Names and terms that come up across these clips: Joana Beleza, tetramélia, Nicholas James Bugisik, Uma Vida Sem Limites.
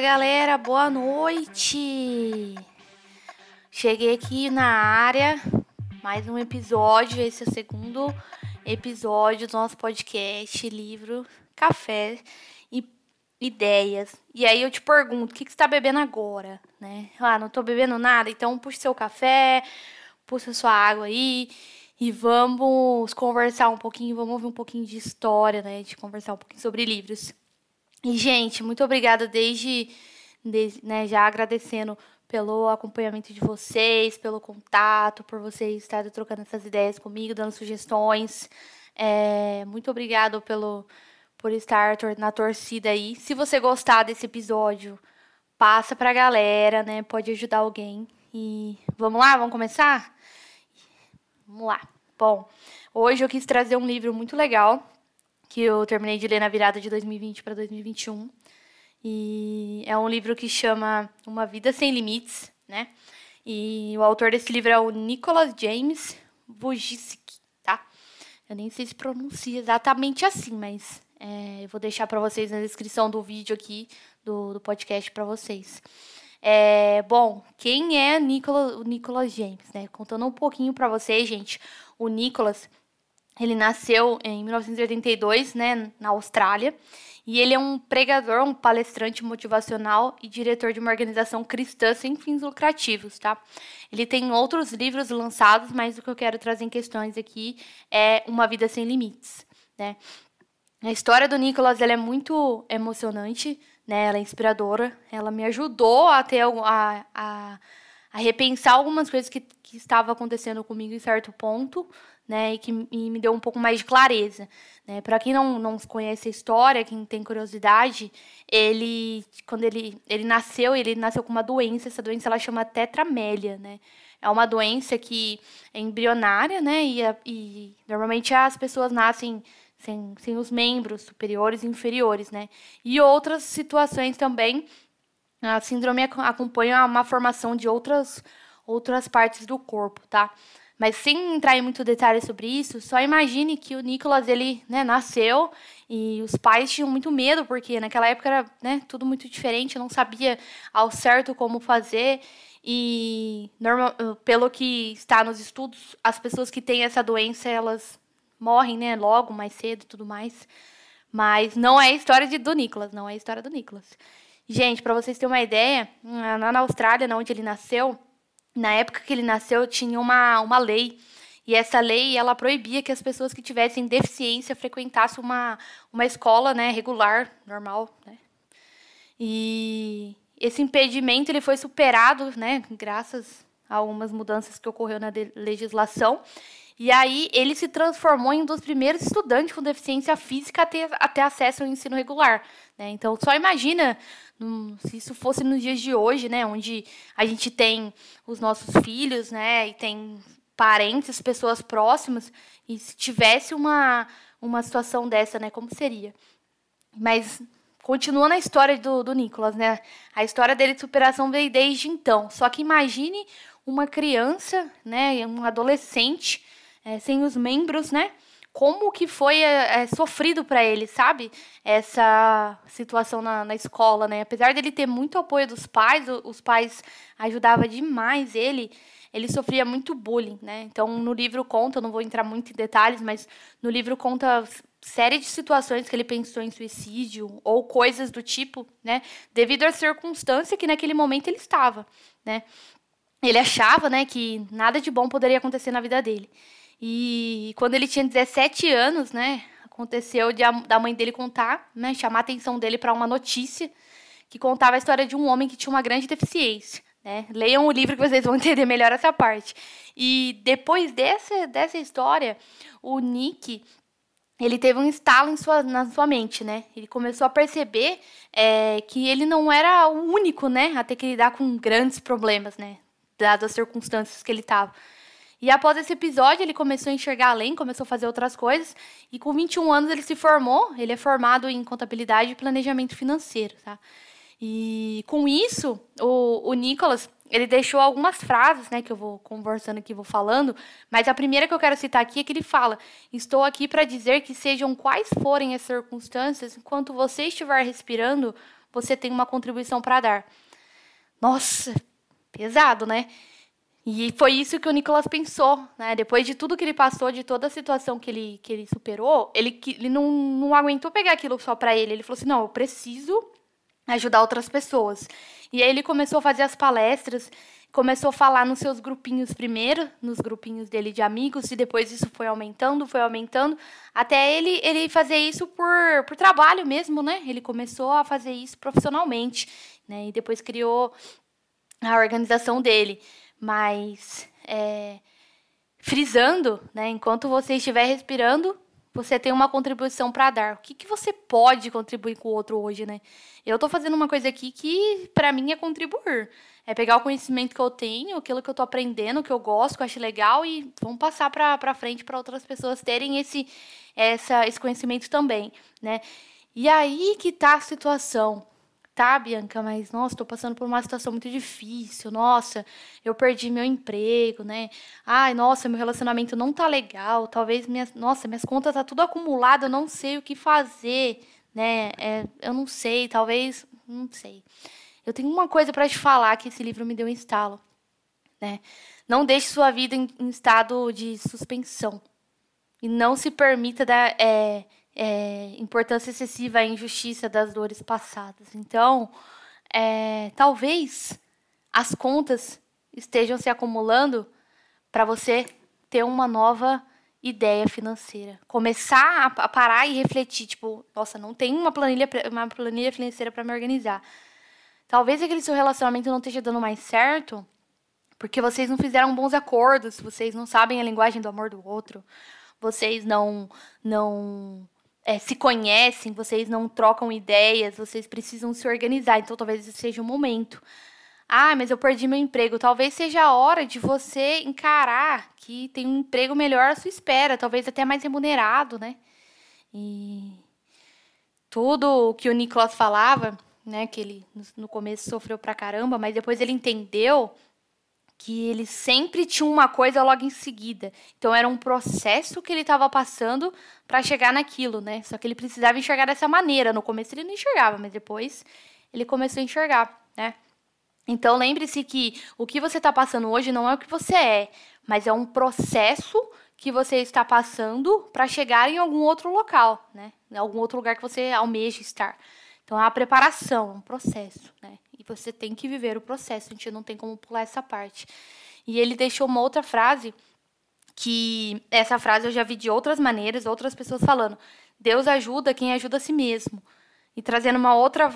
Fala galera, boa noite! Cheguei aqui na área, mais um episódio, esse é o segundo episódio do nosso podcast, livro, café e ideias. E aí eu te pergunto, o que você tá bebendo agora? Né? Ah, não tô bebendo nada, então puxa seu café, puxa sua água aí e vamos conversar um pouquinho, vamos ouvir um pouquinho de história, né? De conversar um pouquinho sobre livros. E, gente, muito obrigada já agradecendo pelo acompanhamento de vocês, pelo contato, por vocês estarem trocando essas ideias comigo, dando sugestões. Muito obrigada por estar na torcida aí. Se você gostar desse episódio, passa pra galera, né? Pode ajudar alguém. E vamos lá? Vamos começar? Vamos lá. Bom, hoje eu quis trazer um livro muito legal, que eu terminei de ler na virada de 2020 para 2021. E é um livro que chama Uma Vida Sem Limites, né? E o autor desse livro é o Nicholas James Bugisik, tá? Eu nem sei se pronuncia exatamente assim, mas eu vou deixar para vocês na descrição do vídeo aqui, do podcast para vocês. Bom, quem é o Nicholas James, né? Contando um pouquinho para vocês, gente, o Nicholas... Ele nasceu em 1982, né, na Austrália, e ele é um pregador, um palestrante motivacional e diretor de uma organização cristã sem fins lucrativos, tá? Ele tem outros livros lançados, mas o que eu quero trazer em questões aqui é Uma Vida Sem Limites, né? A história do Nicholas, ela é muito emocionante, né? Ela é inspiradora, ela me ajudou a ter a repensar algumas coisas que estavam acontecendo comigo em certo ponto, né, e me deu um pouco mais de clareza, né? Para quem não conhece a história, quem tem curiosidade, quando ele nasceu com uma doença, essa doença ela chama tetramélia, né? É uma doença que é embrionária, né? E normalmente as pessoas nascem sem os membros superiores e inferiores, né? E outras situações também, a síndrome acompanha uma formação de outras partes do corpo, tá? Mas sem entrar em muito detalhe sobre isso, só imagine que o Nicholas, ele, né, nasceu e os pais tinham muito medo, porque naquela época era, né, tudo muito diferente, não sabia ao certo como fazer. E pelo que está nos estudos, as pessoas que têm essa doença, elas morrem, né, logo, mais cedo e tudo mais. Mas não é a história do Nicholas, não é a história do Nicholas. Gente, para vocês terem uma ideia, lá na Austrália, onde ele nasceu, na época que ele nasceu, tinha uma lei, e essa lei ela proibia que as pessoas que tivessem deficiência frequentassem uma escola, né, regular, normal, né? E esse impedimento ele foi superado, né, graças a algumas mudanças que ocorreu na legislação, e aí ele se transformou em um dos primeiros estudantes com deficiência física a ter acesso ao ensino regular, né? Então, só imagina... Se isso fosse nos dias de hoje, né, onde a gente tem os nossos filhos, né, e tem parentes, pessoas próximas, e se tivesse uma situação dessa, né, como seria? Mas continuando a história do Nicholas, né, a história dele de superação veio desde então. Só que imagine uma criança, né, um adolescente sem os membros, né? Como que foi sofrido para ele, sabe? Essa situação na escola, né? Apesar dele ter muito apoio dos pais, os pais ajudavam demais ele sofria muito bullying, né? Então, no livro conta, eu não vou entrar muito em detalhes, mas no livro conta série de situações que ele pensou em suicídio ou coisas do tipo, né? Devido à circunstância que naquele momento ele estava, né? Ele achava, né, que nada de bom poderia acontecer na vida dele. E quando ele tinha 17 anos, né, aconteceu da mãe dele contar, né, chamar a atenção dele para uma notícia que contava a história de um homem que tinha uma grande deficiência, né? Leiam o livro que vocês vão entender melhor essa parte. E depois dessa história, o Nick, ele teve um estalo na sua mente, né? Ele começou a perceber que ele não era o único, né, a ter que lidar com grandes problemas, né, dadas as circunstâncias que ele estava. E após esse episódio, ele começou a enxergar além, começou a fazer outras coisas. E com 21 anos ele se formou, ele é formado em contabilidade e planejamento financeiro, tá? E com isso, o Nicholas, ele deixou algumas frases, né, que eu vou conversando aqui, vou falando. Mas a primeira que eu quero citar aqui é que ele fala: estou aqui para dizer que sejam quais forem as circunstâncias, enquanto você estiver respirando, você tem uma contribuição para dar. Nossa, pesado, né? E foi isso que o Nicholas pensou, né? Depois de tudo que ele passou, de toda a situação que ele superou, ele não aguentou pegar aquilo só para ele. Ele falou assim, não, eu preciso ajudar outras pessoas. E aí ele começou a fazer as palestras, começou a falar nos seus grupinhos primeiro, nos grupinhos dele de amigos, e depois isso foi aumentando, até ele fazer isso por trabalho mesmo, né? Ele começou a fazer isso profissionalmente, né? E depois criou a organização dele. Mas, frisando, né, enquanto você estiver respirando, você tem uma contribuição para dar. O que você pode contribuir com o outro hoje, né? Eu estou fazendo uma coisa aqui que, para mim, é contribuir. É pegar o conhecimento que eu tenho, aquilo que eu estou aprendendo, que eu gosto, que eu acho legal, e vamos passar para frente para outras pessoas terem esse conhecimento também, né? E aí que está a situação. Tá, Bianca, mas, nossa, tô passando por uma situação muito difícil, nossa, eu perdi meu emprego, né? Ai, nossa, meu relacionamento não tá legal, talvez, minhas contas tá tudo acumulado, eu não sei o que fazer, né? Eu não sei, talvez, não sei. Eu tenho uma coisa pra te falar que esse livro me deu um estalo, né? Não deixe sua vida em estado de suspensão e não se permita dar... importância excessiva à injustiça das dores passadas. Então, talvez as contas estejam se acumulando para você ter uma nova ideia financeira. Começar a parar e refletir, tipo, nossa, não tem uma planilha financeira para me organizar. Talvez aquele seu relacionamento não esteja dando mais certo porque vocês não fizeram bons acordos, vocês não sabem a linguagem do amor do outro, vocês não se conhecem, vocês não trocam ideias, vocês precisam se organizar. Então, talvez esse seja o momento. Ah, mas eu perdi meu emprego. Talvez seja a hora de você encarar que tem um emprego melhor à sua espera, talvez até mais remunerado, né? E tudo o que o Nicholas falava, né, que ele no começo sofreu pra caramba, mas depois ele entendeu que ele sempre tinha uma coisa logo em seguida. Então, era um processo que ele estava passando para chegar naquilo, né? Só que ele precisava enxergar dessa maneira. No começo, ele não enxergava, mas depois ele começou a enxergar, né? Então, lembre-se que o que você está passando hoje não é o que você é, mas é um processo que você está passando para chegar em algum outro local, né? Em algum outro lugar que você almeja estar. Então, é uma preparação, é um processo, né? E você tem que viver o processo, a gente não tem como pular essa parte. E ele deixou uma outra frase, que essa frase eu já vi de outras maneiras, outras pessoas falando. Deus ajuda quem ajuda a si mesmo. E trazendo uma outra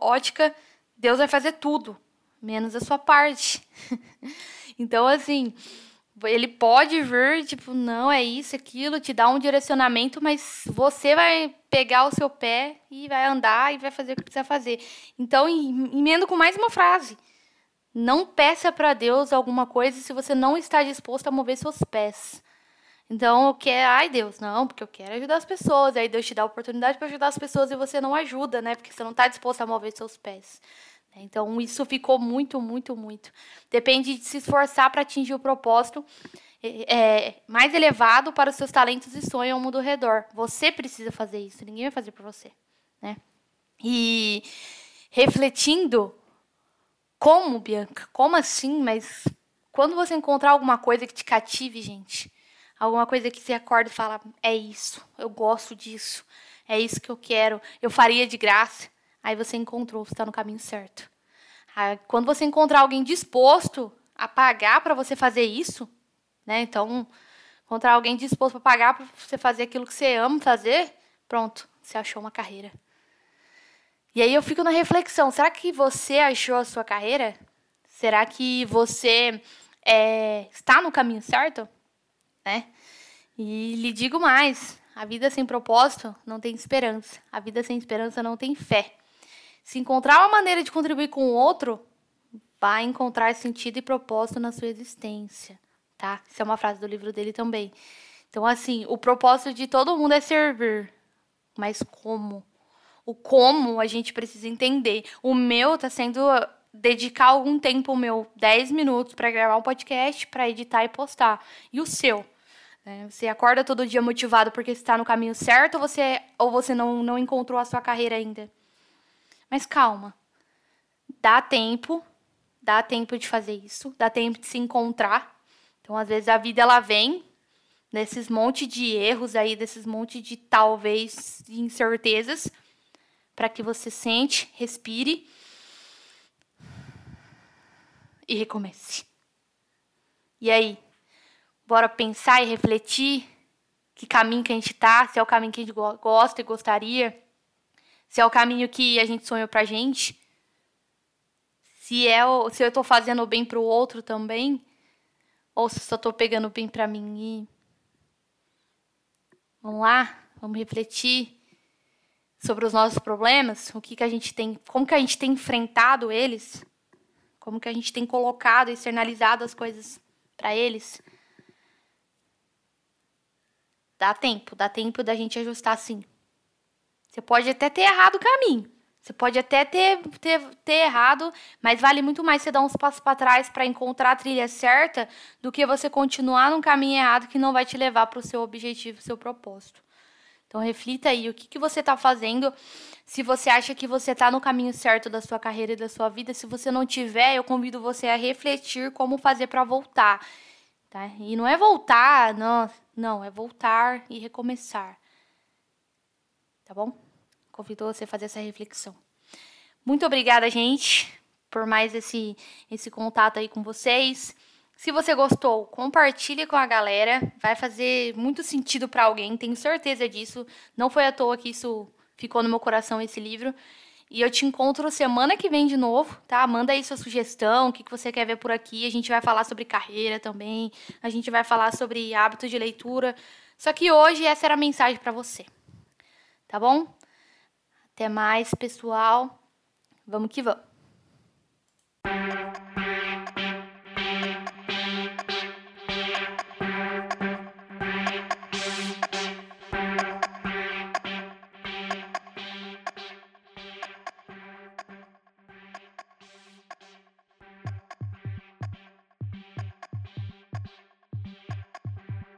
ótica, Deus vai fazer tudo, menos a sua parte. Então, assim, ele pode vir, tipo, não, é isso, aquilo, te dá um direcionamento, mas você vai pegar o seu pé e vai andar e vai fazer o que precisa fazer. Então, emendo com mais uma frase. Não peça para Deus alguma coisa se você não está disposto a mover seus pés. Então, eu quero... Ai, Deus, não, porque eu quero ajudar as pessoas. Aí Deus te dá a oportunidade para ajudar as pessoas e você não ajuda, né? Porque você não está disposto a mover seus pés. Então, isso ficou muito, muito, muito. Depende de se esforçar para atingir o propósito mais elevado para os seus talentos e sonhos ao mundo ao redor. Você precisa fazer isso, ninguém vai fazer por você, né? E refletindo, como, Bianca? Como assim? Mas quando você encontrar alguma coisa que te cative, gente, alguma coisa que você acorda e fala, é isso, eu gosto disso, é isso que eu quero, eu faria de graça. Aí você encontrou, você está no caminho certo. Aí, quando você encontrar alguém disposto a pagar para você fazer isso, né? Então, encontrar alguém disposto a pagar para você fazer aquilo que você ama fazer, pronto, você achou uma carreira. E aí eu fico na reflexão, será que você achou a sua carreira? Será que você está no caminho certo? Né? E lhe digo mais, a vida sem propósito não tem esperança. A vida sem esperança não tem fé. Se encontrar uma maneira de contribuir com o outro, vai encontrar sentido e propósito na sua existência, tá? Isso é uma frase do livro dele também. Então, assim, o propósito de todo mundo é servir. Mas como? O como a gente precisa entender. O meu tá sendo dedicar algum tempo, 10 minutos para gravar um podcast, para editar e postar. E o seu? Você acorda todo dia motivado porque você está no caminho certo ou você não encontrou a sua carreira ainda? Mas calma. Dá tempo de fazer isso, dá tempo de se encontrar. Então, às vezes, a vida ela vem nesses monte de erros aí, desses monte de talvez incertezas, para que você sente, respire e recomece. E aí, bora pensar e refletir que caminho que a gente tá, se é o caminho que a gente gosta e gostaria, se é o caminho que a gente sonhou pra gente, se eu tô fazendo bem pro outro também, ou se eu só tô pegando bem pra mim. E vamos lá, vamos refletir sobre os nossos problemas, o que a gente tem, como que a gente tem enfrentado eles, como que a gente tem colocado, externalizado as coisas para eles. Dá tempo da gente ajustar, sim. Você pode até ter errado o caminho, você pode até ter errado, mas vale muito mais você dar uns passos para trás para encontrar a trilha certa do que você continuar num caminho errado que não vai te levar para o seu objetivo, seu propósito. Então, reflita aí o que você está fazendo, se você acha que você está no caminho certo da sua carreira e da sua vida. Se você não tiver, eu convido você a refletir como fazer para voltar, tá? E não é voltar, não, é voltar e recomeçar, tá bom? Convido você a fazer essa reflexão. Muito obrigada, gente, por mais esse contato aí com vocês. Se você gostou, compartilhe com a galera. Vai fazer muito sentido para alguém, tenho certeza disso. Não foi à toa que isso ficou no meu coração, esse livro. E eu te encontro semana que vem de novo, tá? Manda aí sua sugestão, o que você quer ver por aqui. A gente vai falar sobre carreira também. A gente vai falar sobre hábitos de leitura. Só que hoje essa era a mensagem para você, tá bom? Até mais, pessoal. Vamos que vamos.